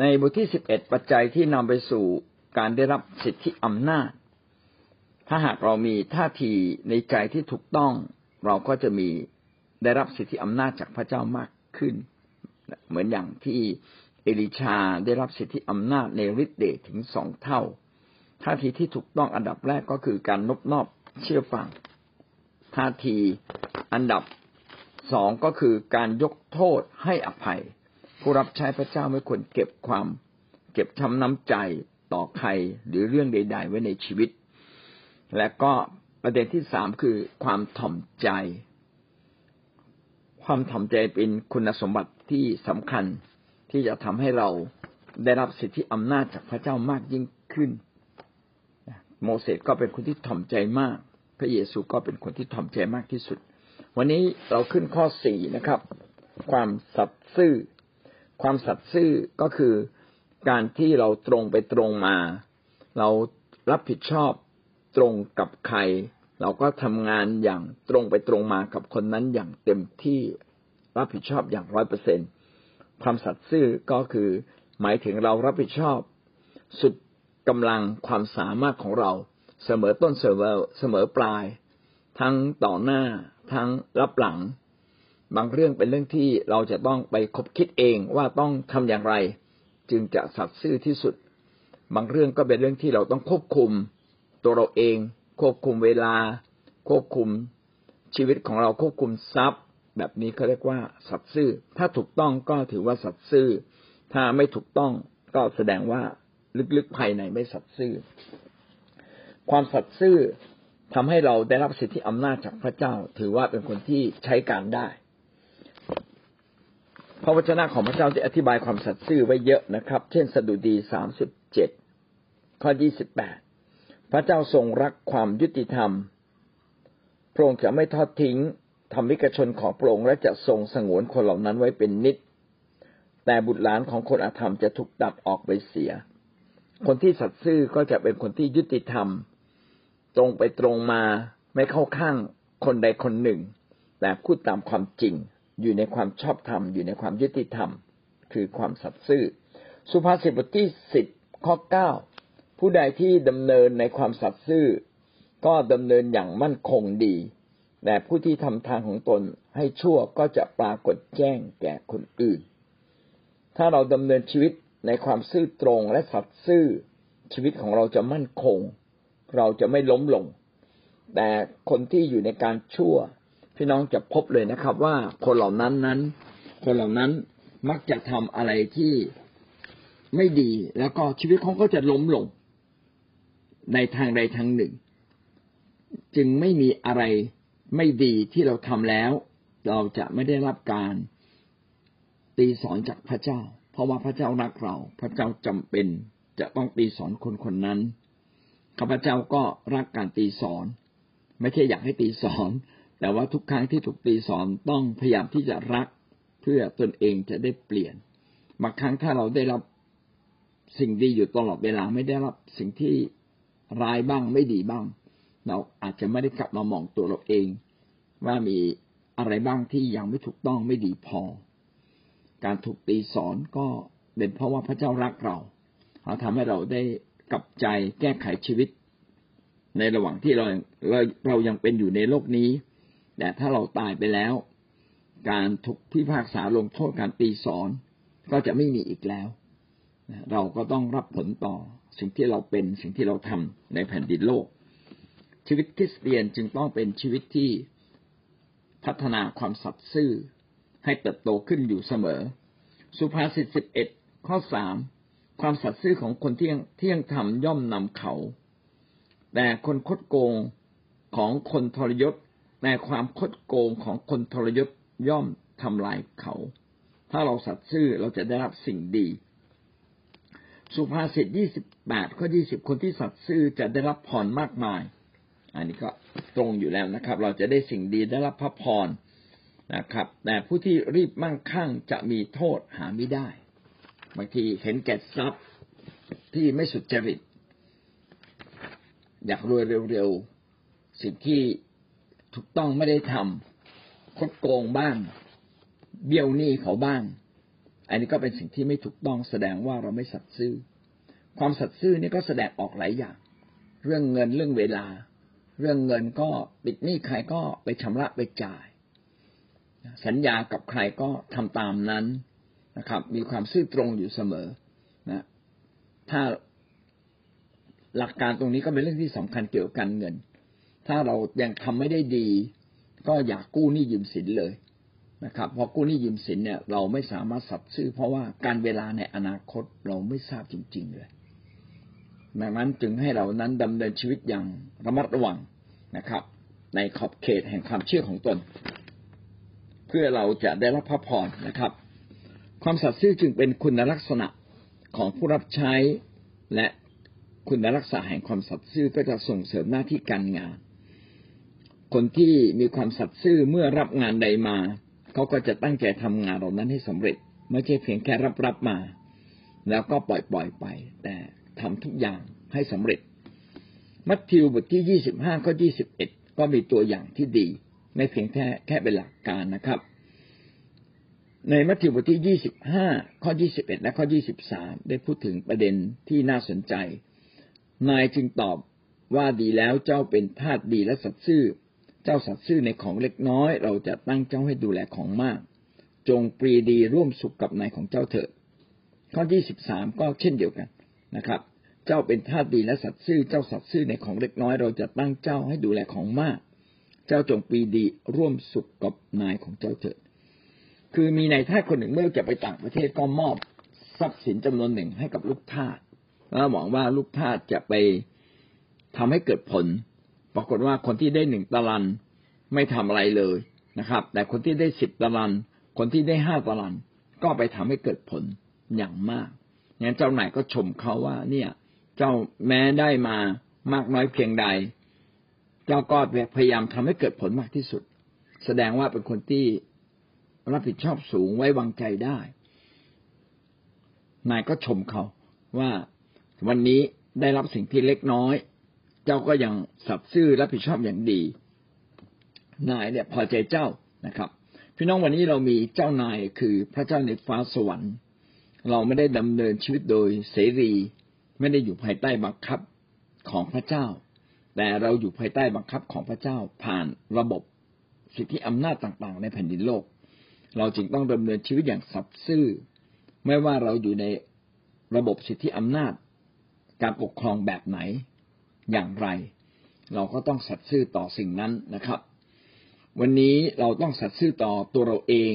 ในบทที่11ปัจจัยที่นำไปสู่การได้รับสิทธิอำนาจถ้าหากเรามีท่าทีในใจที่ถูกต้องเราก็จะมีได้รับสิทธิอำนาจจากพระเจ้ามากขึ้นเหมือนอย่างที่เอลีชาได้รับสิทธิอำนาจในฤทธิ์เดชถึง2เท่าท่าทีที่ถูกต้องอันดับแรกก็คือการนอบน้อมเชื่อฟังท่าทีอันดับ2ก็คือการยกโทษให้อภัยผู้รับใช้พระเจ้าไม่ควรเก็บช้ำน้ำใจต่อใครหรือเรื่องใดๆไว้ในชีวิตและก็ประเด็นที่3คือความถ่อมใจความถ่อมใจเป็นคุณสมบัติที่สำคัญที่จะทำให้เราได้รับสิทธิอำนาจจากพระเจ้ามากยิ่งขึ้นโมเสสก็เป็นคนที่ถ่อมใจมากพระเยซูก็เป็นคนที่ถ่อมใจมากที่สุดวันนี้เราขึ้นข้อ4นะครับความสัตย์ซื่อความสัตย์ซื่อก็คือการที่เราตรงไปตรงมาเรารับผิดชอบตรงกับใครเราก็ทำงานอย่างตรงไปตรงมากับคนนั้นอย่างเต็มที่รับผิดชอบอย่าง 100% ความสัตย์ซื่อก็คือหมายถึงเรารับผิดชอบสุดกำลังความสามารถของเราเสมอต้นเสมอปลายทั้งต่อหน้าทั้งรับหลังบางเรื่องเป็นเรื่องที่เราจะต้องไปคบคิดเองว่าต้องทำอย่างไรจึงจะสัตย์ซื่อที่สุดบางเรื่องก็เป็นเรื่องที่เราต้องควบคุมตัวเราเองควบคุมเวลาควบคุมชีวิตของเราควบคุมทรัพย์แบบนี้เขาเรียกว่าสัตย์ซื่อถ้าถูกต้องก็ถือว่าสัตย์ซื่อถ้าไม่ถูกต้องก็แสดงว่าลึกๆภายในไม่สัตย์ซื่อความสัตย์ซื่อทำให้เราได้รับสิทธิอำนาจจากพระเจ้าถือว่าเป็นคนที่ใช้การได้พระวจนะของพระเจ้าได้อธิบายความสัตย์ซื่อไว้เยอะนะครับเช่นสดุดี37ข้อ28พระเจ้าทรงรักความยุติธรรมพระองค์จะไม่ทอดทิ้งธรรมิกชนของพระองค์และจะทรงสงวนคนเหล่านั้นไว้เป็นนิจแต่บุตรหลานของคนอธรรมจะถูกตัดออกไปเสียคนที่สัตย์ซื่อก็จะเป็นคนที่ยุติธรรมตรงไปตรงมาไม่เข้าข้างคนใดคนหนึ่งแต่พูดตามความจริงอยู่ในความชอบธรรมอยู่ในความยุติธรรมคือความสัตย์ซื่อสุภาษิตบทที่10ข้อ9ผู้ใดที่ดำเนินในความสัตย์ซื่อก็ดำเนินอย่างมั่นคงดีแต่ผู้ที่ทำทางของตนให้ชั่วก็จะปรากฏแจ้งแก่คนอื่นถ้าเราดำเนินชีวิตในความซื่อตรงและสัตย์ซื่อชีวิตของเราจะมั่นคงเราจะไม่ล้มลงแต่คนที่อยู่ในการชั่วพี่น้องจะพบเลยนะครับว่าคนเหล่านั้นมักจะทำอะไรที่ไม่ดีแล้วก็ชีวิตเขาก็จะล้มลงในทางใดทางหนึ่งจึงไม่มีอะไรไม่ดีที่เราทำแล้วเราจะไม่ได้รับการตีสอนจากพระเจ้าเพราะว่าพระเจ้ารักเราพระเจ้าจำเป็นจะต้องตีสอนคนนั้นข้าพเจ้าก็รักการตีสอนไม่ใช่อยากให้ตีสอนแต่ว่าทุกครั้งที่ถูกตีสอนต้องพยายามที่จะรักเพื่อตนเองจะได้เปลี่ยนบางครั้งถ้าเราได้รับสิ่งดีอยู่ตลอดเวลาไม่ได้รับสิ่งที่ร้ายบ้างไม่ดีบ้างเราอาจจะไม่ได้กลับมามองตัวเราเองว่ามีอะไรบ้างที่ยังไม่ถูกต้องไม่ดีพอการถูกตีสอนก็เป็นเพราะว่าพระเจ้ารักเราเขาทำให้เราได้กลับใจแก้ไขชีวิตในระหว่างที่เรายังเป็นอยู่ในโลกนี้แต่ถ้าเราตายไปแล้วการถูกพิพากษาลงโทษการตีสอนก็จะไม่มีอีกแล้วเราก็ต้องรับผลต่อสิ่งที่เราเป็นสิ่งที่เราทำในแผ่นดินโลกชีวิตคริสเตียนจึงต้องเป็นชีวิตที่พัฒนาความสัตย์ซื่อให้เติบโตขึ้นอยู่เสมอสุภาษิต11ข้อ3ความสัตย์ซื่อของคนเที่ยงธรรมย่อมนำเขาแต่คนคดโกงของคนทรยศในความคดโกงของคนทรยศย่อมทำลายเขาถ้าเราสัตย์ซื่อเราจะได้รับสิ่งดีสุภาษิต28ข้อ20คนที่สัตย์ซื่อจะได้รับพรมากมายอันนี้ก็ตรงอยู่แล้วนะครับเราจะได้สิ่งดีได้รับพระพรนะครับแต่ผู้ที่รีบมั่งคั่งจะมีโทษหาไม่ได้บางทีเห็นแก่ทรัพย์ที่ไม่สุจริตอยากรวยเร็วๆสิ่งที่ถูกต้องไม่ได้ทำคดโกงบ้างเบี้ยวหนี้เขาบ้าง อันนี้ก็เป็นสิ่งที่ไม่ถูกต้องแสดงว่าเราไม่สัตย์ซื่อความสัตย์ซื่อนี่ก็แสดงออกหลายอย่างเรื่องเงินเรื่องเวลาเรื่องเงินก็ปิดหนี้ใครก็ไปชำระไปจ่ายสัญญากับใครก็ทำตามนั้นนะครับมีความซื่อตรงอยู่เสมอนะถ้าหลักการตรงนี้ก็เป็นเรื่องที่สำคัญเกี่ยวกับการเงินถ้าเรายังทำไม่ได้ดีก็อย่ากู้หนี้ยืมสินเลยนะครับเพราะกู้หนี้ยืมสินเนี่ยเราไม่สามารถสัตย์ซื่อเพราะว่าการเวลาในอนาคตเราไม่ทราบจริงๆเลยดังนั้นจึงให้เรานั้นดำเนินชีวิตอย่างระมัดระวังนะครับในขอบเขตแห่งความเชื่อของตนเพื่อเราจะได้รับพระพรนะครับความสัตย์ซื่อจึงเป็นคุณลักษณะของผู้รับใช้และคุณลักษณะแห่งความสัตย์ซื่อก็จะส่งเสริมหน้าที่การงานคนที่มีความสัตย์ซื่อเมื่อรับงานใดมาเขาก็จะตั้งใจทำงานเหล่านั้นให้สำเร็จไม่ใช่เพียงแค่รับมาแล้วก็ปล่อยไปแต่ทำทุกอย่างให้สำเร็จมัทธิวบทที่25ข้อ21ก็มีตัวอย่างที่ดีไม่เพียงแค่เป็นหลักการนะครับในมัทธิวบทที่25ข้อ21และข้อ23ได้พูดถึงประเด็นที่น่าสนใจนายจึงตอบว่าดีแล้วเจ้าเป็นทาสดีและสัตย์ซื่อเจ้าสัตย์ซื่อในของเล็กน้อยเราจะตั้งเจ้าให้ดูแลของมากจงปรีดีร่วมสุขกับนายของเจ้าเถิดข้อ23ก็เช่นเดียวกันนะครับเจ้าเป็นทาสดีและสัตย์ซื่อเจ้าสัตย์ซื่อในของเล็กน้อยเราจะตั้งเจ้าให้ดูแลของมากเจ้าจงปรีดีร่วมสุขกับนายของเจ้าเถิดคือมีนายทาสคนหนึ่งเมื่อจะไปต่างประเทศก็มอบทรัพย์สินจำนวนหนึ่งให้กับลูกทาสแล้วหวังว่าลูกทาสจะไปทำให้เกิดผลปรากฏว่าคนที่ได้1 ตลันไม่ทำอะไรเลยนะครับแต่คนที่ได้10 ตลันคนที่ได้5 ตลันก็ไปทำให้เกิดผลอย่างมากงั้นเจ้านายก็ชมเขาว่าเนี่ยเจ้าแม้ได้มามากน้อยเพียงใดเจ้าก็พยายามทำให้เกิดผลมากที่สุดแสดงว่าเป็นคนที่รับผิดชอบสูงไว้วางใจได้นายก็ชมเขาว่าวันนี้ได้รับสิ่งที่เล็กน้อยเจ้าก็ยังสัตย์ซื่อรับผิดชอบอย่างดีนายเนี่ยพอใจเจ้านะครับพี่น้องวันนี้เรามีเจ้านายคือพระเจ้าในฟ้าสวรรค์เราไม่ได้ดำเนินชีวิตโดยเสรีไม่ได้อยู่ภายใต้บังคับของพระเจ้าแต่เราอยู่ภายใต้บังคับของพระเจ้าผ่านระบบสิทธิอำนาจต่างๆในแผ่นดินโลกเราจึงต้องดำเนินชีวิตอย่างสัตย์ซื่อไม่ว่าเราอยู่ในระบบสิทธิอำนาจการปกครองแบบไหนอย่างไรเราก็ต้องสัตย์ซื่อต่อสิ่งนั้นนะครับวันนี้เราต้องสัตย์ซื่อต่อตัวเราเอง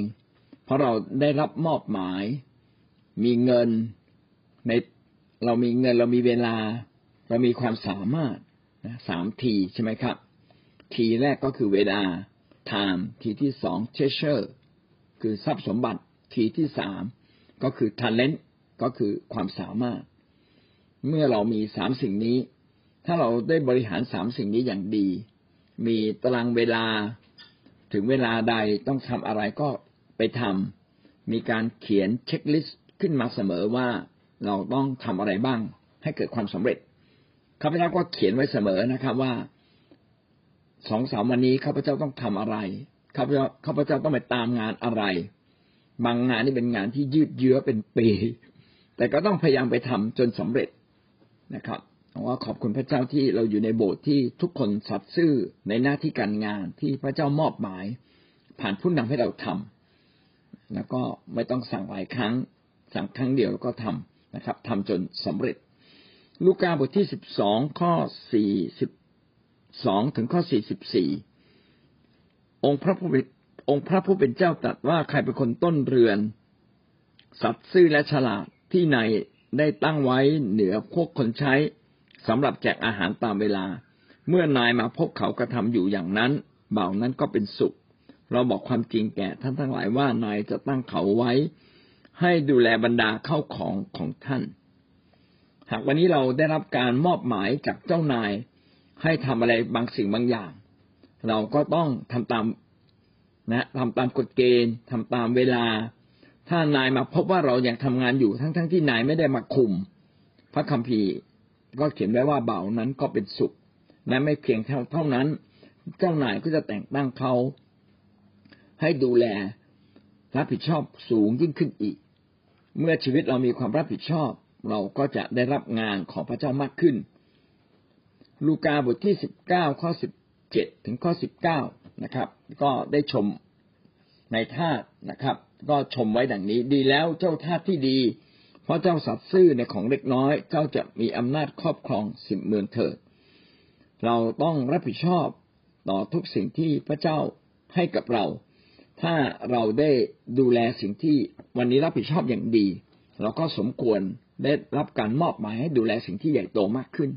เพราะเราได้รับมอบหมายมีเงินในเรามีเงินเรามีเวลาเรามีความสามารถนะ3 T ใช่ไหมครับ T แรกก็คือเวลา time T ที่2 treasure คือทรัพย์สมบัติ T ที่3ก็คือ talent ก็คือความสามารถเมื่อเรามี3สิ่งนี้ถ้าเราได้บริหาร3สิ่งนี้อย่างดีมีตารางเวลาถึงเวลาใดต้องทำอะไรก็ไปทำมีการเขียนเช็คลิสต์ขึ้นมาเสมอว่าเราต้องทำอะไรบ้างให้เกิดความสำเร็จข้าพเจ้าก็เขียนไว้เสมอนะครับว่า 2-3 วันนี้ข้าพเจ้าต้องทำอะไรข้าพเจ้าต้องไปตามงานอะไรบางงานนี่เป็นงานที่ยืดเยื้อเป็นปีแต่ก็ต้องพยายามไปทำจนสำเร็จนะครับว่าขอบคุณพระเจ้าที่เราอยู่ในโบสถ์ที่ทุกคนสัตย์ซื่อในหน้าที่การงานที่พระเจ้ามอบหมายผ่านผู้นำให้เราทำแล้วก็ไม่ต้องสั่งหลายครั้งสั่งครั้งเดียวแล้วก็ทำนะครับทำจนสำเร็จลูกาบทที่12ข้อ42ถึงข้อ44องค์พระผู้เป็นเจ้าตรัสว่าใครเป็นคนต้นเรือนสัตย์ซื่อและฉลาดที่นายได้ตั้งไว้เหนือพวกคนใช้สำหรับแจกอาหารตามเวลาเมื่อนายมาพบเขากระทำอยู่อย่างนั้นบ่าวนั้นก็เป็นสุขเราบอกความจริงแก่ท่านทั้งหลายว่านายจะตั้งเขาไว้ให้ดูแลบรรดาเข้าของท่านหากวันนี้เราได้รับการมอบหมายจากเจ้านายให้ทำอะไรบางสิ่งบางอย่างเราก็ต้องทำตามทำตามกฎเกณฑ์ทำตามเวลาถ้านายมาพบว่าเรายังทำงานอยู่ทั้งที่นายไม่ได้มาคุมพระคัมภีร์ก็เขียนไว้ว่าบ่าวนั้นก็เป็นสุขและไม่เพียงเท่านั้นเจ้านายก็จะแต่งตั้งเขาให้ดูแลรับผิดชอบสูงยิ่งขึ้นอีก เมื่อชีวิตเรามีความรับผิดชอบเราก็จะได้รับงานของพระเจ้ามากขึ้นลูกาบทที่19ข้อ17ถึงข้อ19นะครับก็ได้ชมในทาสนะครับก็ชมไว้ดังนี้ดีแล้วเจ้าทาสที่ดีเพราะเจ้าสัตย์ซื่อในของเล็กน้อยเจ้าจะมีอำนาจครอบครองสิบหมื่นเถิดเราต้องรับผิดชอบต่อทุกสิ่งที่พระเจ้าให้กับเราถ้าเราได้ดูแลสิ่งที่วันนี้รับผิดชอบอย่างดีเราก็สมควรได้รับการมอบหมายให้ดูแลสิ่งที่ใหญ่โตมากขึ้น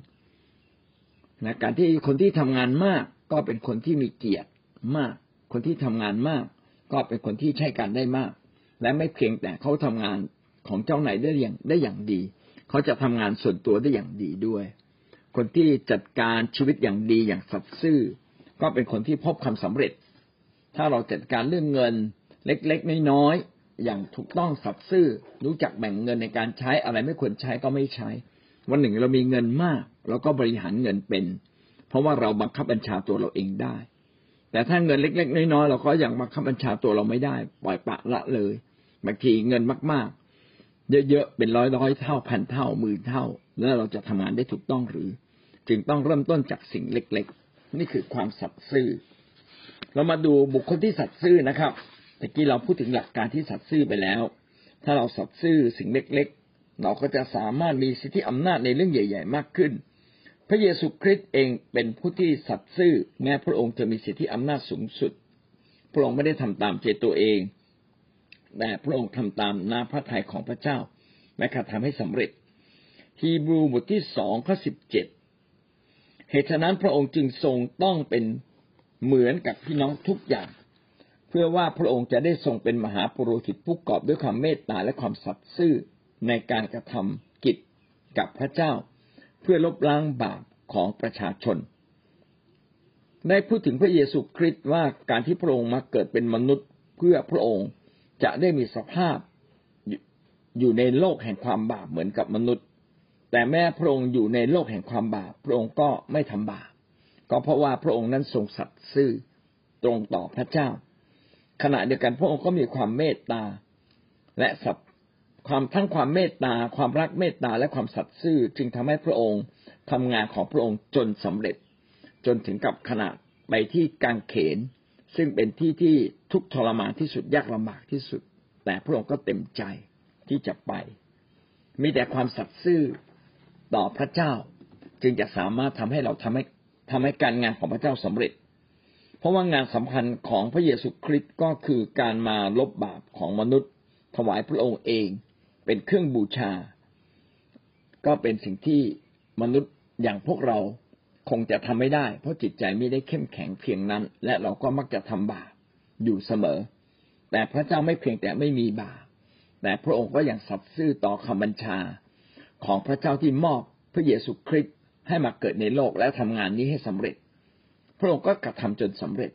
นะการที่คนที่ทำงานมากก็เป็นคนที่มีเกียรติมากคนที่ทำงานมากก็เป็นคนที่ใช้การได้มากและไม่เพียงแต่เขาทำงานของเจ้านายได้อย่างดีเขาจะทำงานส่วนตัวได้อย่างดีด้วยคนที่จัดการชีวิตอย่างดีอย่างสัตย์ซื่อก็เป็นคนที่พบความสำเร็จถ้าเราจัดการเรื่องเงินเล็กๆน้อยๆอย่างถูกต้องสัตย์ซื่อรู้จักแบ่งเงินในการใช้อะไรไม่ควรใช้ก็ไม่ใช้วันหนึ่งเรามีเงินมากเราก็บริหารเงินเป็นเพราะว่าเราบังคับบัญชาตัวเราเองได้แต่ถ้าเงินเล็กๆน้อยๆเราก็ยังบังคับบัญชาตัวเราไม่ได้ปล่อยปละละเลยบางทีเงินมากๆเยอะๆเป็นร้อยๆเท่าพันเท่าหมื่นเท่าแล้วเราจะทำงานได้ถูกต้องหรือจึงต้องเริ่มต้นจากสิ่งเล็กๆนี่คือความสัตย์ซื่อเรามาดูบุคคลที่สัตย์ซื่อนะครับเมื่อกี้เราพูดถึงหลักการที่สัตย์ซื่อไปแล้วถ้าเราสัตย์ซื่อสิ่งเล็กๆเราก็จะสามารถมีสิทธิอำนาจในเรื่องใหญ่ๆมากขึ้นพระเยซูคริสต์เองเป็นผู้ที่สัตย์ซื่อแม้พระองค์จะมีสิทธิอำนาจสูงสุดพระองค์ไม่ได้ทำตามใจตัวเองแต่พระองค์ทำตามน้ำพระทัยของพระเจ้าและกระทำให้สำเร็จฮีบรูบทที่2ข้อ17เหตุฉะนั้นพระองค์จึงทรงต้องเป็นเหมือนกับพี่น้องทุกอย่างเพื่อว่าพระองค์จะได้ทรงเป็นมหาปุโรหิตผู้กอบด้วยความเมตตาและความสัตย์ซื่อในการกระทำกิจกับพระเจ้าเพื่อลบล้างบาปของประชาชนได้พูดถึงพระเยซูคริสต์ว่าการที่พระองค์มาเกิดเป็นมนุษย์เพื่อพระองค์จะได้มีสภาพอยู่ในโลกแห่งความบาปเหมือนกับมนุษย์แต่แม้พระองค์อยู่ในโลกแห่งความบาปพระองค์ก็ไม่ทำบาปก็เพราะว่าพระองค์นั้นทรงสัตย์ซื่อตรงต่อพระเจ้าขณะเดียวกันพระองค์ก็มีความเมตตาและความเมตตาความรักเมตตาและความสัตย์ซื่อจึงทำให้พระองค์ทำงานของพระองค์จนสำเร็จจนถึงกับขนาดไปที่กางเขนซึ่งเป็นที่ที่ทุกข์ทรมานที่สุดยากลำบากที่สุดแต่พระองค์ก็เต็มใจที่จะไปมีแต่ความสัตย์ซื่อต่อพระเจ้าจึงจะสามารถทำให้การงานของพระเจ้าสำเร็จเพราะว่างานสำคัญของพระเยซูคริสต์ก็คือการมาลบบาปของมนุษย์ถวายพระองค์เองเป็นเครื่องบูชาก็เป็นสิ่งที่มนุษย์อย่างพวกเราคงจะทำไม่ได้เพราะจิตใจไม่ได้เข้มแข็งเพียงนั้นและเราก็มักจะทำบาปอยู่เสมอแต่พระเจ้าไม่เพียงแต่ไม่มีบาปแต่พระองค์ก็ยังสัตย์ซื่อต่อคำบัญชาของพระเจ้าที่มอบพระเยซูคริสต์ให้มาเกิดในโลกและทำงานนี้ให้สำเร็จพระองค์ก็กระทำจนสำเร็จ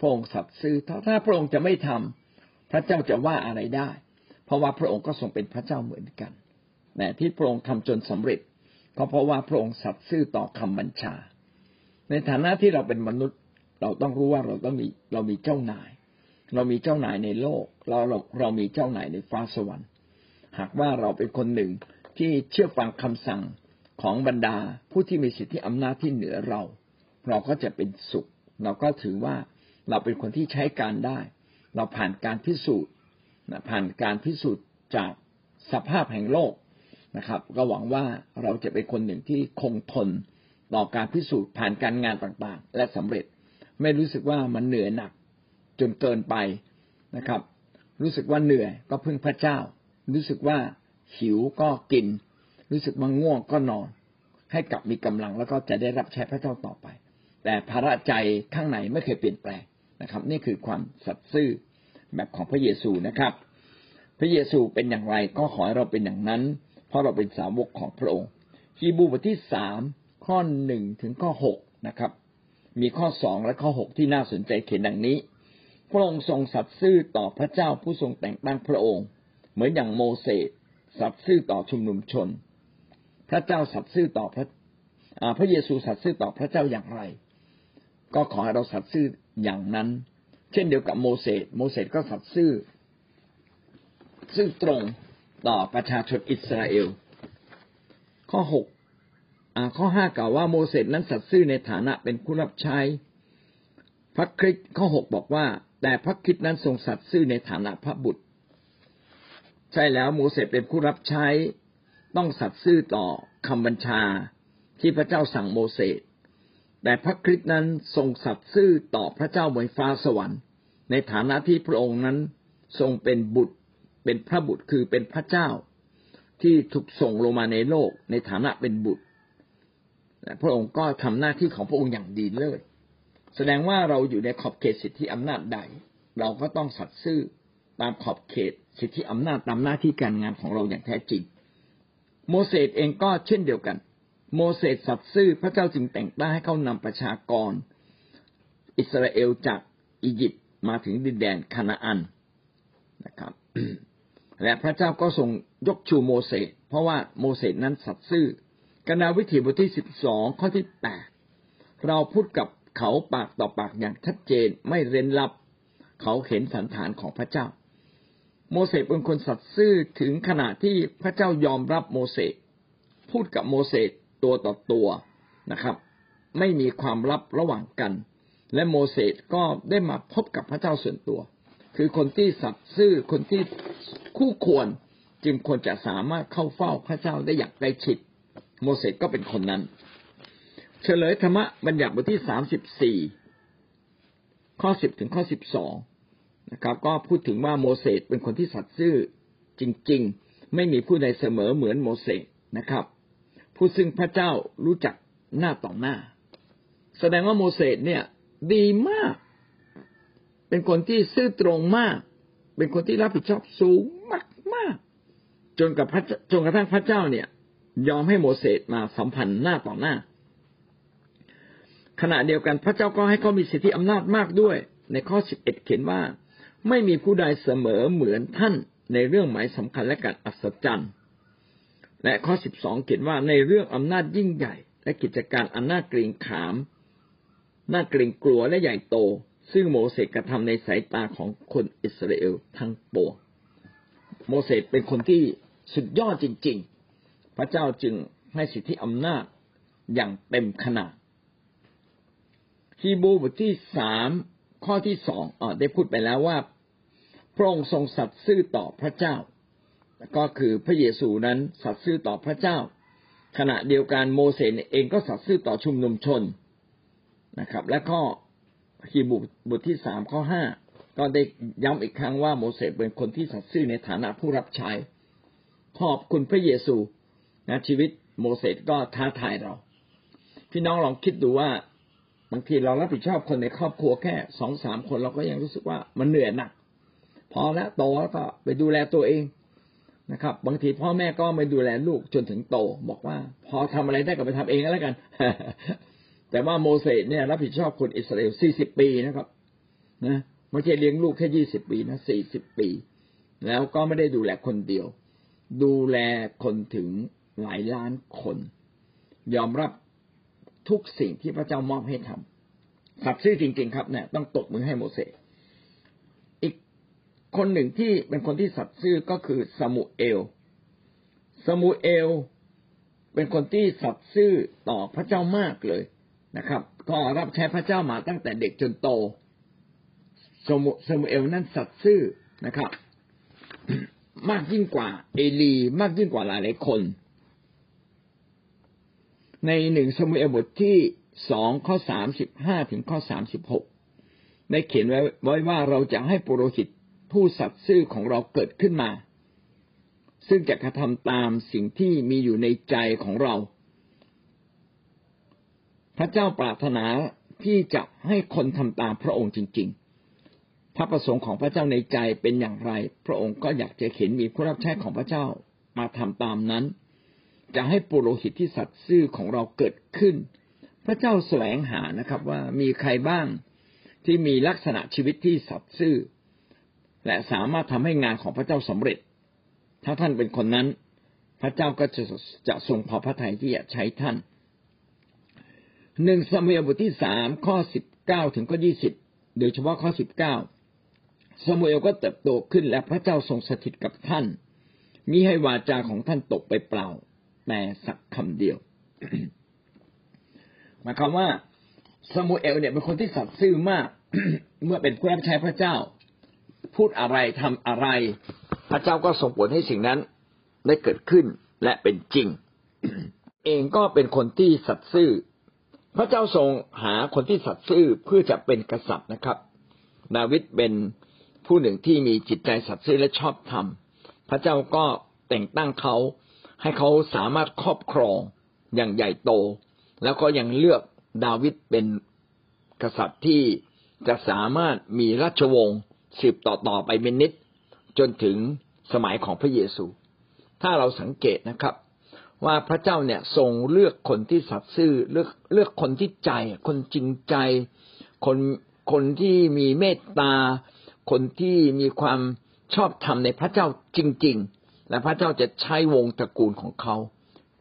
พระองค์สัตย์ซื่อถ้าพระองค์จะไม่ทำพระเจ้าจะว่าอะไรได้เพราะว่าพระองค์ก็ทรงเป็นพระเจ้าเหมือนกันแต่ที่พระองค์ทำจนสำเร็จก็เพราะว่าพระองค์สัตย์ซื่อต่อคำบัญชาในฐานะที่เราเป็นมนุษย์เราต้องรู้ว่าเรามีเจ้านายเรามีเจ้านายในโลกเรามีเจ้านายในฟ้าสวรรค์หากว่าเราเป็นคนหนึ่งที่เชื่อฟังคำสั่งของบรรดาผู้ที่มีสิทธิอำนาจที่เหนือเราก็จะเป็นสุขเราก็ถือว่าเราเป็นคนที่ใช้การได้เราผ่านการพิสูจน์จากสภาพแห่งโลกนะครับก็หวังว่าเราจะเป็นคนหนึ่งที่คงทนต่อการพิสูจน์ผ่านการงานต่างๆและสำเร็จไม่รู้สึกว่ามันเหนื่อยหนักจนเกินไปนะครับรู้สึกว่าเหนื่อยก็พึ่งพระเจ้ารู้สึกว่าหิวก็กินรู้สึกว่าง่วงก็นอนให้กลับมีกำลังแล้วก็จะได้รับใช้พระเจ้าต่อไปแต่ภาระใจข้างในไม่เคยเปลี่ยนแปลงนะครับนี่คือความสัตย์ซื่อแบบของพระเยซูนะครับพระเยซูเป็นอย่างไรก็ขอให้เราเป็นอย่างนั้นเพราะเราเป็นสาวกของพระองค์ฮีบรูบทที่3ข้อ1ถึงข้อ6นะครับมีข้อ2และข้อ6ที่น่าสนใจเขียนดังนี้พระองค์ทรงสัตย์ซื่อต่อพระเจ้าผู้ทรงแต่งตั้งพระองค์เหมือนอย่างโมเสสสัตย์ซื่อต่อชุมนุมชนพระเจ้าสัตย์ซื่อต่อพระเยซูสัตย์ซื่อต่อพระเจ้าอย่างไรก็ขอให้เราสัตย์ซื่ออย่างนั้นเช่นเดียวกับโมเสสก็สัตย์ซื่อตรง ต่อประชาชนอิสราเอลข้อ 5กล่าวว่าโมเสสนั้นสัตย์ซื่อในฐานะเป็นผู้รับใช้พระคริสต์ข้อ 6บอกว่าแต่พระคริสต์นั้นทรงสัตย์ซื่อในฐานะพระบุตรใช่แล้วโมเสสเป็นผู้รับใช้ต้องสัตย์ซื่อต่อคำบัญชาที่พระเจ้าสั่งโมเสสแต่พระคริสต์นั้นทรงสัตย์ซื่อต่อพระเจ้าบนฟ้าสวรรค์ในฐานะที่พระองค์นั้นทรงเป็นบุตรเป็นพระบุตรคือเป็นพระเจ้าที่ถูกส่งลงมาในโลกในฐานะเป็นบุตรและพระองค์ก็ทำหน้าที่ของพระองค์อย่างดีเลิศแสดงว่าเราอยู่ในขอบเขตสิทธิอำนาจใดเราก็ต้องสัตย์ซื่อตามขอบเขตสิทธิอำนาจตามหน้าที่การงานของเราอย่างแท้จริงโมเสสเองก็เช่นเดียวกันโมเสสสัตย์ซื่อพระเจ้าจึงแต่งตั้งให้เขานำประชากรอิสราเอลจากอียิปต์มาถึงดินแดนคานาอันนะครับ และพระเจ้าก็ทรงยกชูโมเสสเพราะว่าโมเสสนั้นสัตย์ซื่อกรณาวิถีบทที่12ข้อที่8เราพูดกับเขาปากต่อปากอย่างชัดเจนไม่เร้นลับเขาเห็นสันฐานของพระเจ้าโมเสสเป็นคนสัตย์ซื่อถึงขนาดที่พระเจ้ายอมรับโมเสสพูดกับโมเสสตัวต่อตัวนะครับไม่มีความลับระหว่างกันและโมเสสก็ได้มาพบกับพระเจ้าส่วนตัวคือคนที่สัตย์ซื่อคนที่คู่ควรจึงควรจะสามารถเข้าเฝ้าพระเจ้าได้อย่างใกล้ชิดโมเสสก็เป็นคนนั้นเฉลยธรรมบัญญัติบทที่34ข้อ10ถึงข้อ12นะครับก็พูดถึงว่าโมเสสเป็นคนที่สัตย์ซื่อจริงๆไม่มีผู้ใดเสมอเหมือนโมเสสนะครับผู้ซึ่งพระเจ้ารู้จักหน้าต่อหน้าแสดงว่าโมเสสเนี่ยดีมากเป็นคนที่ซื่อตรงมากเป็นคนที่รับผิดชอบสูงมากๆจนกระทั่งพระเจ้าเนี่ยยอมให้โมเสสมาสัมพันธ์หน้าต่อหน้าขณะเดียวกันพระเจ้าก็ให้เขามีสิทธิอำนาจมากด้วยในข้อ11เขียนว่าไม่มีผู้ใดเสมอเหมือนท่านในเรื่องหมายสำคัญและการอัศจรรย์และข้อ12เขียนว่าในเรื่องอำนาจยิ่งใหญ่และกิจการอันน่าเกรงขามน่าเกรงกลัวและใหญ่โตซึ่งโมเสสกระทำในสายตาของคนอิสราเอลทั้งปวงโมเสสเป็นคนที่สุดยอดจริงๆพระเจ้าจึงให้สิทธิอำนาจอย่างเต็มขนาดฮีบรูบทที่3ข้อที่2ได้พูดไปแล้วว่าพระองค์ทรงสัตย์ซื่อต่อพระเจ้าก็คือพระเยซูนั้นสัตย์ซื่อต่อพระเจ้าขณะเดียวกันโมเสสเองก็สัตย์ซื่อต่อชุมนุมชนนะครับและข้อฮีบรูบทที่3ข้อ5ก็ได้ย้ำอีกครั้งว่าโมเสสเป็นคนที่สัตย์ซื่อในฐานะผู้รับใช้ขอบคุณพระเยซูนะชีวิตโมเสสก็ท้าทายเราพี่น้องลองคิดดูว่าบางทีเรารับผิดชอบคนในครอบครัวแค่ 2-3 คนเราก็ยังรู้สึกว่ามันเหนื่อยหนักพอแล้วโตแล้วก็ไปดูแลตัวเองนะครับบางทีพ่อแม่ก็ไม่ดูแลลูกจนถึงโตบอกว่าพอทำอะไรได้ก็ไปทำเองก็แล้วกัน แต่ว่าโมเสสเนี่ยรับผิดชอบคนอิสราเอล40ปีนะครับนะไม่ใช่เลี้ยงลูกแค่20ปีนะ40ปีแล้วก็ไม่ได้ดูแลคนเดียวดูแลคนถึงหลายล้านคนยอมรับทุกสิ่งที่พระเจ้ามอบให้ทำสัตย์ซื่อจริงๆครับเนี่ยต้องตบมือให้โมเสสอีกคนหนึ่งที่เป็นคนที่สัตย์ซื่อก็คือซามูเอลเป็นคนที่สัตย์ซื่อต่อพระเจ้ามากเลยนะครับก็รับใช้พระเจ้ามาตั้งแต่เด็กจนโตซามูเอลนั้นสัตย์ซื่อนะครับ มากยิ่งกว่าเอลีมากยิ่งกว่าหลายๆคนใน1ซามูเอลบทที่2ข้อ35ถึงข้อ36ได้เขียนไว้ว่าเราจะให้ปุโรหิตผู้สัตย์ซื่อของเราเกิดขึ้นมาซึ่งจะกระทำตามสิ่งที่มีอยู่ในใจของเราพระเจ้าปรารถนาที่จะให้คนทำตามพระองค์จริงๆพระประสงค์ของพระเจ้าในใจเป็นอย่างไรพระองค์ก็อยากจะเห็นมีผู้รับใช้ของพระเจ้ามาทำตามนั้นจะให้ปุโรหิตที่สัตย์ซื่อของเราเกิดขึ้นพระเจ้าแสวงหานะครับว่ามีใครบ้างที่มีลักษณะชีวิตที่สัตย์ซื่อและสามารถทำให้งานของพระเจ้าสำเร็จถ้าท่านเป็นคนนั้นพระเจ้าก็จะทรงพอพระทัยที่จะใช้ท่าน1ซามูเอลบทที่3ข้อ19ถึงข้อ20โดยเฉพาะข้อ19ซามูเอลก็เติบโตขึ้นและพระเจ้าทรงสถิตกับท่าน มิให้วาจาของท่านตกไปเปล่าแต่สักคำเดียว หมายความว่าซามูเอลเนี่ยเป็นคนที่สัตย์ซื่อมาก เมื่อเป็นผู้รับใช้พระเจ้าพูดอะไรทำอะไรพระเจ้าก็ส่งผลให้สิ่งนั้นได้เกิดขึ้นและเป็นจริง เองก็เป็นคนที่สัตย์ซื่อพระเจ้าทรงหาคนที่สัตย์ซื่อเพื่อจะเป็นกษัตริย์นะครับดาวิดเป็นผู้หนึ่งที่มีจิตใจสัตย์ซื่อและชอบธรรมพระเจ้าก็แต่งตั้งเขาให้เขาสามารถครอบครองอย่างใหญ่โตแล้วก็ยังเลือกดาวิดเป็นกษัตริย์ที่จะสามารถมีราชวงศ์สืบต่อไปเป็นนิดจนถึงสมัยของพระเยซูถ้าเราสังเกตนะครับว่าพระเจ้าเนี่ยทรงเลือกคนที่สัตย์ซื่อเลือกคนที่ใจคนจริงใจคนที่มีเมตตาคนที่มีความชอบธรรมในพระเจ้าจริงๆและพระเจ้าจะใช้วงตระกูลของเขา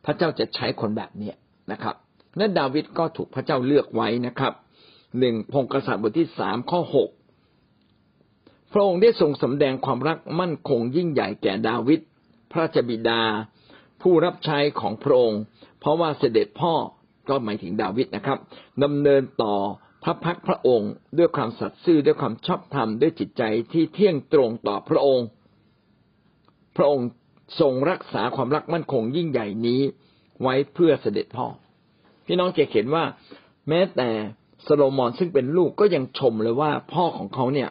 พระเจ้าจะใช้คนแบบนี้นะครับนั่นดาวิดก็ถูกพระเจ้าเลือกไว้นะครับ1พงศกรบทที่3ข้อ6พระองค์ได้ทรงสำแดงความรักมั่นคงยิ่งใหญ่แก่ดาวิดพระราชบิดาผู้รับใช้ของพระองค์เพราะว่าเสด็จพ่อก็หมายถึงดาวิดนะครับดำเนินต่อพระพักพระองค์ด้วยความสัตย์ซื่อด้วยความชอบธรรมด้วยจิตใจที่เที่ยงตรงต่อพระองค์พระองค์ทรงรักษาความรักมั่นคงยิ่งใหญ่นี้ไว้เพื่อเสด็จพ่อพี่น้องจะเห็นว่าแม้แต่โซโลมอนซึ่งเป็นลูกก็ยังชมเลยว่าพ่อของเขาเนี่ย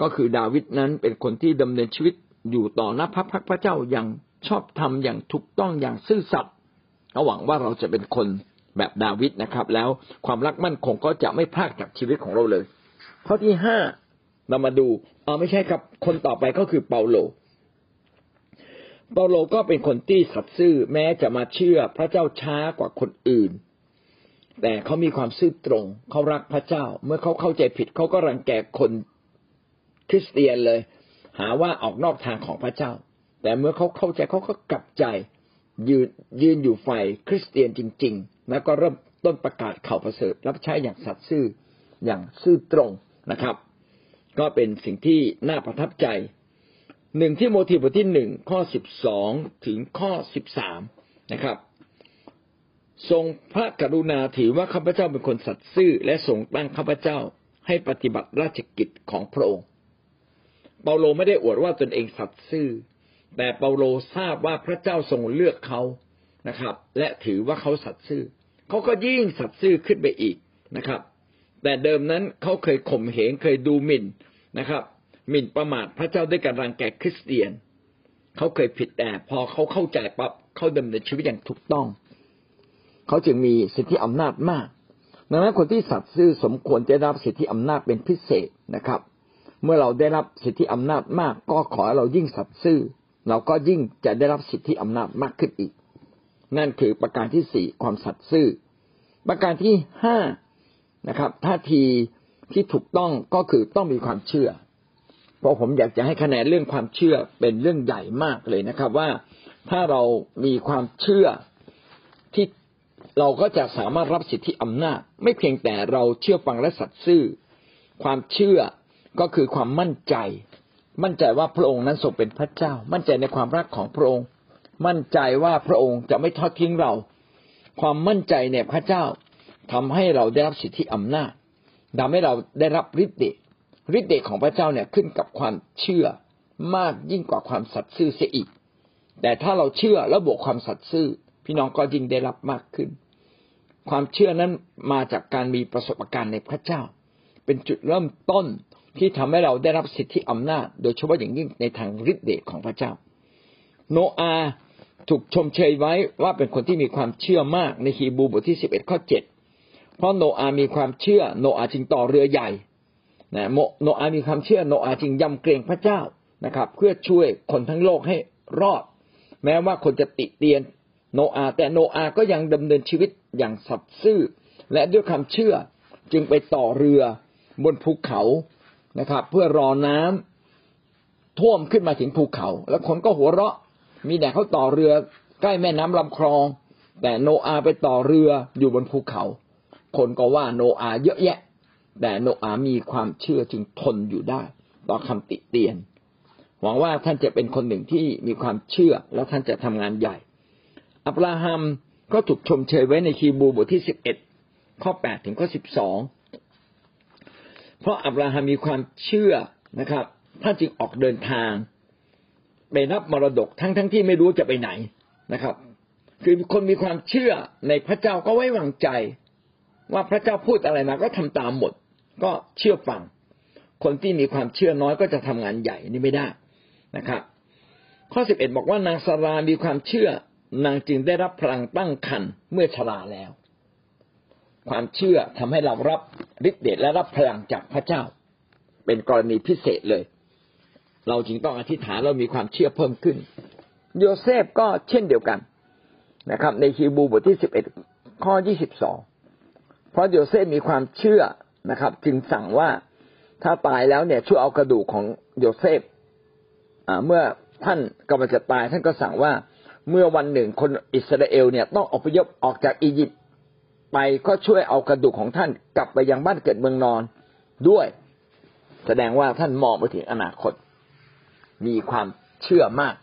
ก็คือดาวิดนั้นเป็นคนที่ดำเนินชีวิตอยู่ต่อหน้าพระพักพระเจ้าอย่างชอบธรรมอย่างถูกต้องอย่างซื่อสัตย์หวังว่าเราจะเป็นคนแบบดาวิดนะครับแล้วความรักมั่นคงก็จะไม่พรากจากชีวิตของเราเลยข้อที่5เรามาดูไม่ใช่ครับคนต่อไปก็คือเปาโลก็เป็นคนที่สัตย์ซื่อแม้จะมาเชื่อพระเจ้าช้ากว่าคนอื่นแต่เขามีความซื่อตรงเขารักพระเจ้าเมื่อเขาเข้าใจผิดเขาก็รังแกคนคริสเตียนเลยหาว่าออกนอกทางของพระเจ้าแต่เมื่อเขาเข้าใจเขาก็กลับใจยืนอยู่ฝ่ายคริสเตียนจริงๆแล้วก็เริ่มต้นประกาศข่าวประเสริฐรับใช้อย่างสัตย์ซื่ออย่างซื่อตรงนะครับก็เป็นสิ่งที่น่าประทับใจ1ทิโมธีบทที่1ข้อ12ถึงข้อ13นะครับทรงพระกรุณาถือว่าข้าพเจ้าเป็นคนสัตย์ซื่อและทรงตั้งข้าพเจ้าให้ปฏิบัติราชกิจของพระองค์เปาโลไม่ได้อวดว่าตนเองสัตย์ซื่อแต่เปาโลทราบว่าพระเจ้าทรงเลือกเขานะครับและถือว่าเขาสัตย์ซื่อเขาก็ยิ่งสัตย์ซื่อขึ้นไปอีกนะครับแต่เดิมนั้นเขาเคยข่มเหงเคยดูหมิ่นนะครับหมิ่นประมาทพระเจ้าด้วยการรังแกคริสเตียนเขาเคยผิดแต่พอเขาเข้าใจปั๊บเขาดำเนินชีวิตอย่างถูกต้องเขาจึงมีสิทธิอำนาจมากดังนั้นคนที่สัตย์ซื่อสมควรจะได้รับสิทธิอำนาจเป็นพิเศษนะครับเมื่อเราได้รับสิทธิอำนาจมากก็ขอให้เรายิ่งสัตย์ซื่อเราก็ยิ่งจะได้รับสิทธิอำนาจมากขึ้นอีกนั่นคือประการที่สี่ความสัตย์ซื่อประการที่ห้านะครับท่าทีที่ถูกต้องก็คือต้องมีความเชื่อเพราะผมอยากจะให้คะแนนเรื่องความเชื่อเป็นเรื่องใหญ่มากเลยนะครับว่าถ้าเรามีความเชื่อที่เราก็จะสามารถรับสิทธิอำนาจไม่เพียงแต่เราเชื่อฟังและสัตย์ซื่อความเชื่อก็คือความมั่นใจว่าพระองค์นั้นทรงเป็นพระเจ้ามั่นใจในความรักของพระองค์มั่นใจว่าพระองค์จะไม่ทอดทิ้งเราความมั่นใจในพระเจ้าทำให้เราได้รับสิทธิอำนาจทำให้เราได้รับฤทธิ์เดชของพระเจ้าเนี่ยขึ้นกับความเชื่อมากยิ่งกว่าความสัตย์ซื่อเสียอีกแต่ถ้าเราเชื่อแล้วบวกความสัตย์ซื่อพี่น้องก็ยิ่งได้รับมากขึ้นความเชื่อนั้นมาจากการมีประสบการณ์ในพระเจ้าเป็นจุดเริ่มต้นที่ทำให้เราได้รับสิทธิอำนาจโดยเฉพาะอย่างยิ่งในทางฤทธิ์เดชของพระเจ้าโนอาห์ถูกชมเชยไว้ว่าเป็นคนที่มีความเชื่อมากในฮีบรูบทที่11ข้อ7เพราะโนอาห์มีความเชื่อโนอาห์จึงต่อเรือใหญ่นะโนอาห์มีความเชื่อโนอาห์จึงยำเกรงพระเจ้านะครับเพื่อช่วยคนทั้งโลกให้รอดแม้ว่าคนจะติเตียนโนอาห์แต่โนอาห์ก็ยังดำเนินชีวิตอย่างสัตย์ซื่อและด้วยความเชื่อจึงไปต่อเรือบนภูเขานะครับเพื่อรอน้ำท่วมขึ้นมาถึงภูเขาแล้วคนก็หัวเราะมีแต่เขาต่อเรือใกล้แม่น้ำลำคลองแต่โนอาห์ไปต่อเรืออยู่บนภูเขาคนก็ว่าโนอาห์เยอะแยะแต่โนอาห์มีความเชื่อจึงทนอยู่ได้ต่อคำติเตียน หวังว่าท่านจะเป็นคนหนึ่งที่มีความเชื่อและท่านจะทำงานใหญ่อับราฮัมก็ถูกชมเชยไว้ในฮีบรูบทที่ 11 ข้อ 8 ถึงข้อ 12 เพราะอับราฮัมมีความเชื่อนะครับท่านจึงออกเดินทางไปรับมรดกทั้งที่ไม่รู้จะไปไหนนะครับคือคนมีความเชื่อในพระเจ้าก็ไว้วางใจว่าพระเจ้าพูดอะไรมาก็ทำตามหมดก็เชื่อฟังคนที่มีความเชื่อน้อยก็จะทำงานใหญ่นี่ไม่ได้นะครับข้อ 11 บอกว่านางซารามีความเชื่อนางจึงได้รับพลังตั้งครรภ์เมื่อชราแล้วความเชื่อทำให้เรารับฤทธิ์เดชและรับพลังจากพระเจ้าเป็นกรณีพิเศษเลยเราจึงต้องอธิษฐานเรามีความเชื่อเพิ่มขึ้นโยเซฟก็เช่นเดียวกันนะครับในฮีบรูบทที่ 11 ข้อ 22เพราะโยเซฟมีความเชื่อนะครับจึงสั่งว่าถ้าตายแล้วเนี่ยช่วยเอากระดูกของโยเซฟเมื่อท่านกำลังจะตายท่านก็สั่งว่าเมื่อวันหนึ่งคนอิสราเอลเนี่ยต้องอพยพออกจากอียิปต์ไปก็ช่วยเอากระดูกของท่านกลับไปยังบ้านเกิดเมืองนอนด้วยแสดงว่าท่านมองไปถึงอนาคตมีความเชื่อมาก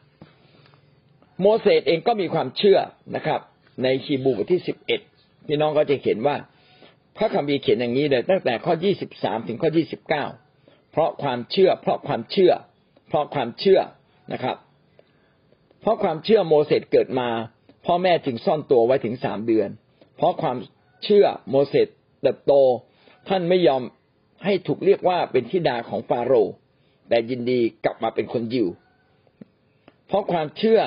โมเสสเองก็มีความเชื่อนะครับในฮีบรูบทที่ 11พี่น้องก็จะเห็นว่าพระคัมภีร์เขียนอย่างนี้เลยตั้งแต่ข้อ 23 ถึงข้อ 29เพราะความเชื่อนะครับเพราะความเชื่อโมเสสเกิดมาพ่อแม่จึงซ่อนตัวไว้ถึง3เดือนเพราะความเชื่อโมเสสเติบโตท่านไม่ยอมให้ถูกเรียกว่าเป็นธิดาของฟาโรห์แต่ยินดีกลับมาเป็นคนยิวเพราะความเชื่อ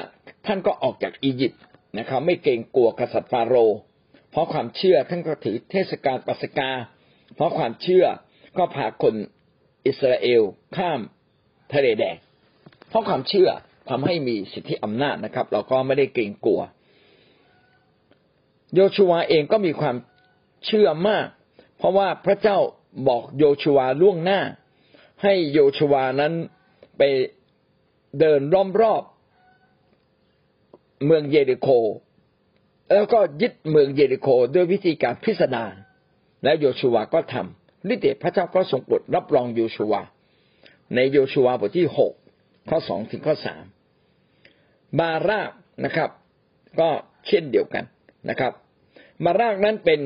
ท่านก็ออกจากอียิปต์นะครับไม่เกรงกลัวกษัตริย์ฟาโรห์เพราะความเชื่อท่านก็ถือเทศกาลปัสกาเพราะความเชื่อก็พาคนอิสราเอลข้ามทะเลแดงเพราะความเชื่อทำให้มีสิทธิอำนาจนะครับเราก็ไม่ได้เกรงกลัวโยชูวาเองก็มีความเชื่อมากเพราะว่าพระเจ้าบอกโยชูวาล่วงหน้าให้โยชูวานั้นไปเดินล้อมรอบเมืองเยริโคแล้วก็ยึดเมืองเยริโคด้วยวิธีการพิสดารและโยชูวาก็ทำฤทธิ์เดชพระเจ้าก็ทรงโปรดรับรองโยชูวาในโยชูวาบทที่ 6ข้อ 2 ถึงข้อ 3บาราคนะครับก็เช่นเดียวกันนะครับบาราคนั้นเป็น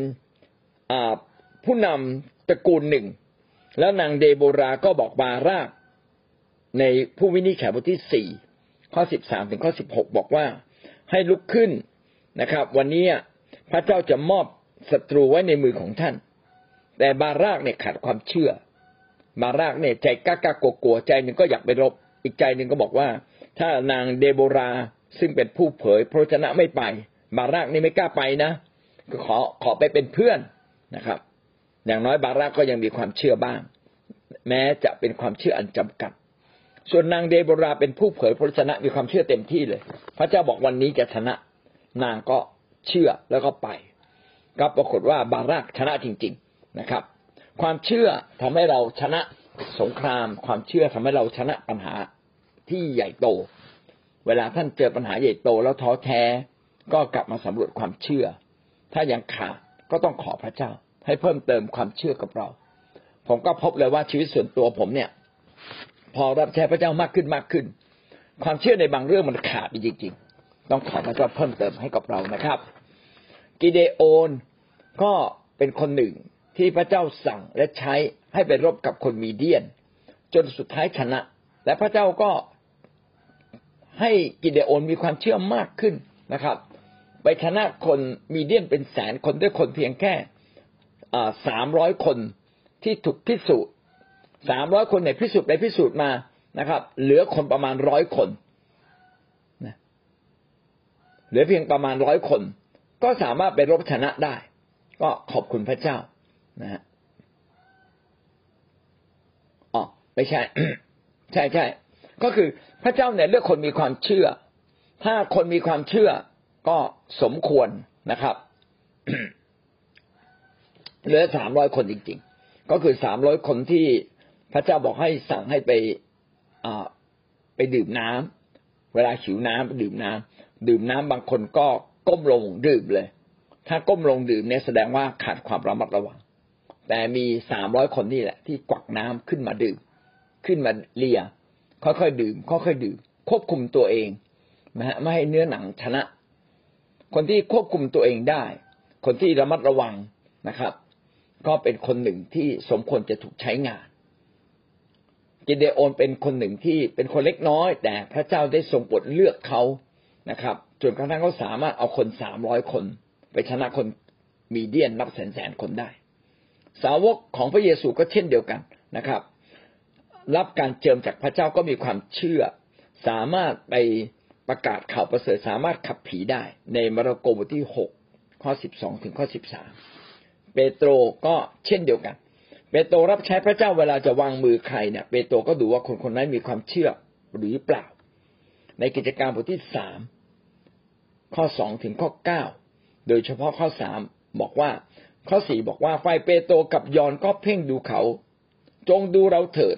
ผู้นำตระกูลหนึ่งแล้วนางเดโบราก็บอกบาราคในผู้วินิจฉัยบทที่ 4ข้อ 13 ถึงข้อ 16บอกว่าให้ลุกขึ้นนะครับวันนี้พระเจ้าจะมอบศัตรูไว้ในมือของท่านแต่บาราคเนี่ยขาดความเชื่อบาราคเนี่ยใจกล้ากลัวกลัวใจหนึ่งก็อยากไปรบอีกใจหนึ่งก็บอกว่าถ้านางเดโบราซึ่งเป็นผู้เผยพระวจนะไม่ไปบารักนี่ไม่กล้าไปนะก็ขอไปเป็นเพื่อนนะครับอย่างน้อยบารักก็ยังมีความเชื่อบ้างแม้จะเป็นความเชื่ออันจำกัดส่วนนางเดโบราเป็นผู้เผยพระวจนะมีความเชื่อเต็มที่เลยพระเจ้าบอกวันนี้จะชนะนางก็เชื่อแล้วก็ไปก็ปรากฏว่าบารักชนะจริงๆนะครับความเชื่อทำให้เราชนะสงครามความเชื่อทำให้เราชนะปัญหาที่ใหญ่โตเวลาท่านเจอปัญหาใหญ่โตแล้วท้อแท้ก็กลับมาสำรวจความเชื่อถ้ายังขาดก็ต้องขอพระเจ้าให้เพิ่มเติมความเชื่อกับเราผมก็พบเลยว่าชีวิตส่วนตัวผมเนี่ยพอรับใช้พระเจ้ามากขึ้นความเชื่อในบางเรื่องมันขาดไปจริงๆต้องขอพระเจ้าเพิ่มเติมให้กับเรานะครับกิเดโอนก็เป็นคนหนึ่งที่พระเจ้าสั่งและใช้ให้ไปรบกับคนมีเดียนจนสุดท้ายชนะและพระเจ้าก็ให้กิเดโอนมีความเชื่อมากขึ้นนะครับไปชนะคนมีเดียนเป็นแสนคนด้วยคนเพียงแค่300คนที่ถูกพิสูจน์300คนเนี่ยพิสูจน์มานะครับเหลือคนประมาณ100คนนะเหลือเพียงประมาณ100คนก็สามารถไปรบชนะได้ก็ขอบคุณพระเจ้านะฮะไม่ใช่ ใช่ก็คือพระเจ้าเนี่ยเลือกคนมีความเชื่อถ้าคนมีความเชื่อก็สมควรนะครับ เหลือ300คนจริงๆก็คือ300คนที่พระเจ้าบอกให้สั่งให้ไปดื่มน้ำเวลาหิวน้ำดื่มน้ำบางคนก็ก้มลงดื่มเลยถ้าก้มลงดื่มเนี่ยแสดงว่าขาดความระมัดระวังแต่มี300คนนี่แหละที่กวักน้ำขึ้นมาดื่มขึ้นมาเลีย ค่อยๆดื่มค่อยๆดื่มควบคุมตัวเองนะฮะไม่ให้เนื้อหนังชนะคนที่ควบคุมตัวเองได้คนที่ระมัดระวังนะครับก็เป็นคนหนึ่งที่สมควรจะถูกใช้งานกิเดโอนเป็นคนหนึ่งที่เป็นคนเล็กน้อยแต่พระเจ้าได้ทรงโปรดเลือกเขานะครับจนกระทั่งเขาสามารถเอาคน300คนไปชนะคนมีเดียนนับแสนๆคนได้สาวกของพระเยซูก็เช่นเดียวกันนะครับรับการเจิมจากพระเจ้าก็มีความเชื่อสามารถไปประกาศข่าวประเสริฐสามารถขับผีได้ในมาระโกบทที่6ข้อ12ถึงข้อ13เปโตรก็เช่นเดียวกันเปโตรรับใช้พระเจ้าเวลาจะวางมือใครเนี่ยเปโตรก็ดูว่าคนคนนั้นมีความเชื่อหรือเปล่าในกิจการบทที่3ข้อ2ถึงข้อ9โดยเฉพาะข้อ3บอกว่าข้อ4บอกว่าฝ่ายเปโตรกับยอนก็เพ่งดูเขาจงดูเราเถิด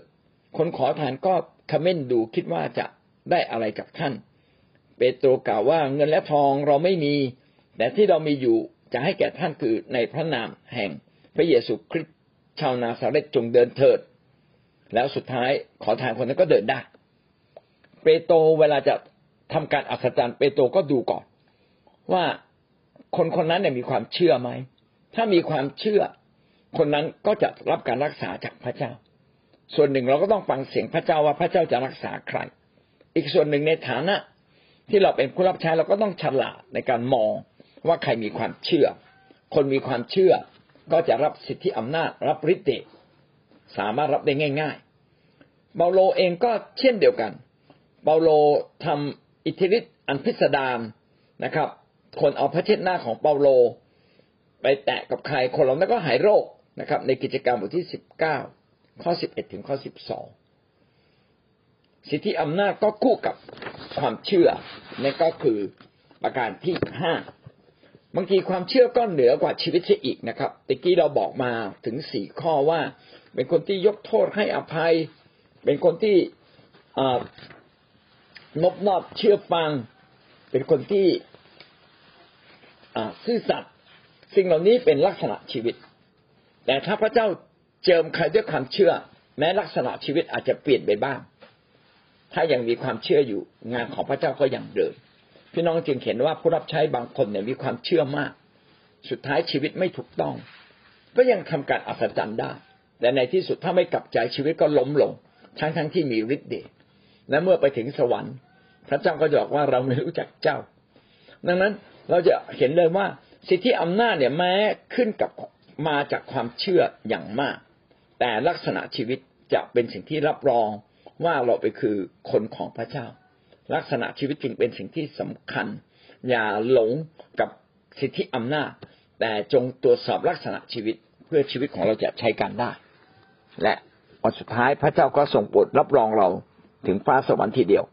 คนขอทานก็คอมเมนต์ดูคิดว่าจะได้อะไรจากท่านเปโตรกล่าวว่าเงินและทองเราไม่มีแต่ที่เรามีอยู่จะให้แก่ท่านคือในพระนามแห่งพระเยซูคริสต์ชาวนาซาเรตจงเดินเถิดแล้วสุดท้ายขอทานคนนั้นก็เดินได้เปโตรเวลาจะทำการอัศจรรย์เปโตรก็ดูก่อนว่าคนคนนั้นเนี่ยมีความเชื่อไหมถ้ามีความเชื่อคนนั้นก็จะรับการรักษาจากพระเจ้าส่วนหนึ่งเราก็ต้องฟังเสียงพระเจ้าว่าพระเจ้าจะรักษาใครอีกส่วนหนึ่งในฐานะที่เราเป็นผู้รับใช้เราก็ต้องฉลาดในการมองว่าใครมีความเชื่อคนมีความเชื่อก็จะรับสิทธิอำนาจรับฤทธิ์เดชสามารถรับได้ง่ายๆเปาโลเองก็เช่นเดียวกันเปาโลทำอิทธิฤทธิ์อันพิสดารนะครับคนเอาพระเช็ดหน้าของเปาโลไปแตะกับใครคนเหล่านั้นก็หายโรคนะครับในกิจกรรมบทที่19ข้อ11ถึงข้อ12สิทธิอำนาจก็คู่กับความเชื่อนั่นก็คือประการที่5บางทีความเชื่อก็เหนือกว่าชีวิตเสียอีกนะครับตะกี้เราบอกมาถึง4ข้อว่าเป็นคนที่ยกโทษให้อภัยเป็นคนที่นอบน้อมเชื่อฟังเป็นคนที่ซื่อสัตย์สิ่งเหล่านี้เป็นลักษณะชีวิตแต่ถ้าพระเจ้าเจิมใครด้วยความเชื่อแม้ลักษณะชีวิตอาจจะเปลี่ยนไปบ้างถ้ายังมีความเชื่ออยู่งานของพระเจ้าก็ยังเดินพี่น้องจึงเห็นว่าผู้รับใช้บางคนเนี่ยมีความเชื่อมากสุดท้ายชีวิตไม่ถูกต้องก็ยังทำการอัศจรรย์ได้แต่ในที่สุดถ้าไม่กลับใจชีวิตก็ล้มลงทั้งที่มีฤทธิ์เดชและเมื่อไปถึงสวรรค์พระเจ้าก็บอกว่าเราไม่รู้จักเจ้าดังนั้นเราจะเห็นเลยว่าสิทธิอำนาจเนี่ยแม้ขึ้นกับมาจากความเชื่ออย่างมากแต่ลักษณะชีวิตจะเป็นสิ่งที่รับรองว่าเราไปคือคนของพระเจ้าลักษณะชีวิตจริงเป็นสิ่งที่สำคัญอย่าหลงกับสิทธิอำนาจแต่จงตรวจสอบลักษณะชีวิตเพื่อชีวิตของเราจะใช้การได้และวันสุดท้ายพระเจ้าก็ทรงโปรดรับรองเราถึงฟ้าสวรรค์ทีเดียว